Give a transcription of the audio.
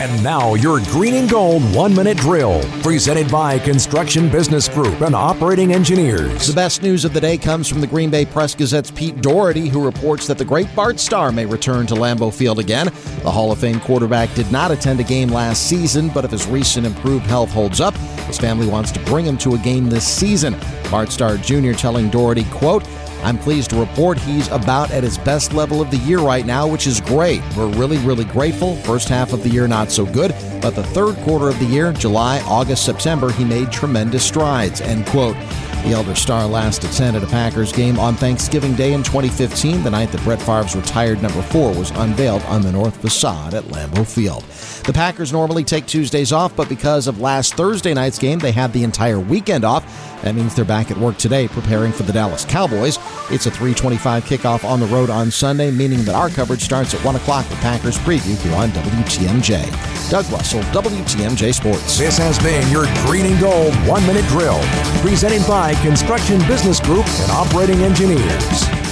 And now your Green and Gold 1-Minute Drill, presented by Construction Business Group and Operating Engineers. The best news of the day comes from the Green Bay Press-Gazette's Pete Doherty, who reports that the great Bart Starr may return to Lambeau Field again. The Hall of Fame quarterback did not attend a game last season, but if his recent improved health holds up, his family wants to bring him to a game this season. Bart Starr Jr. telling Doherty, quote, "I'm pleased to report he's about at his best level of the year right now, which is great. We're really grateful. First half of the year, not so good. But the third quarter of the year, July, August, September, he made tremendous strides," end quote. The elder Starr last attended a Packers game on Thanksgiving Day in 2015, the night that Brett Favre's retired number 4 was unveiled on the north facade at Lambeau Field. The Packers normally take Tuesdays off, but because of last Thursday night's game, they had the entire weekend off. That means they're back at work today preparing for the Dallas Cowboys. It's a 3:25 kickoff on the road on Sunday, meaning that our coverage starts at 1 o'clock with Packers Preview here on WTMJ. Doug Russell, WTMJ Sports. This has been your Green and Gold 1-Minute Drill, presented by Construction Business Group and Operating Engineers.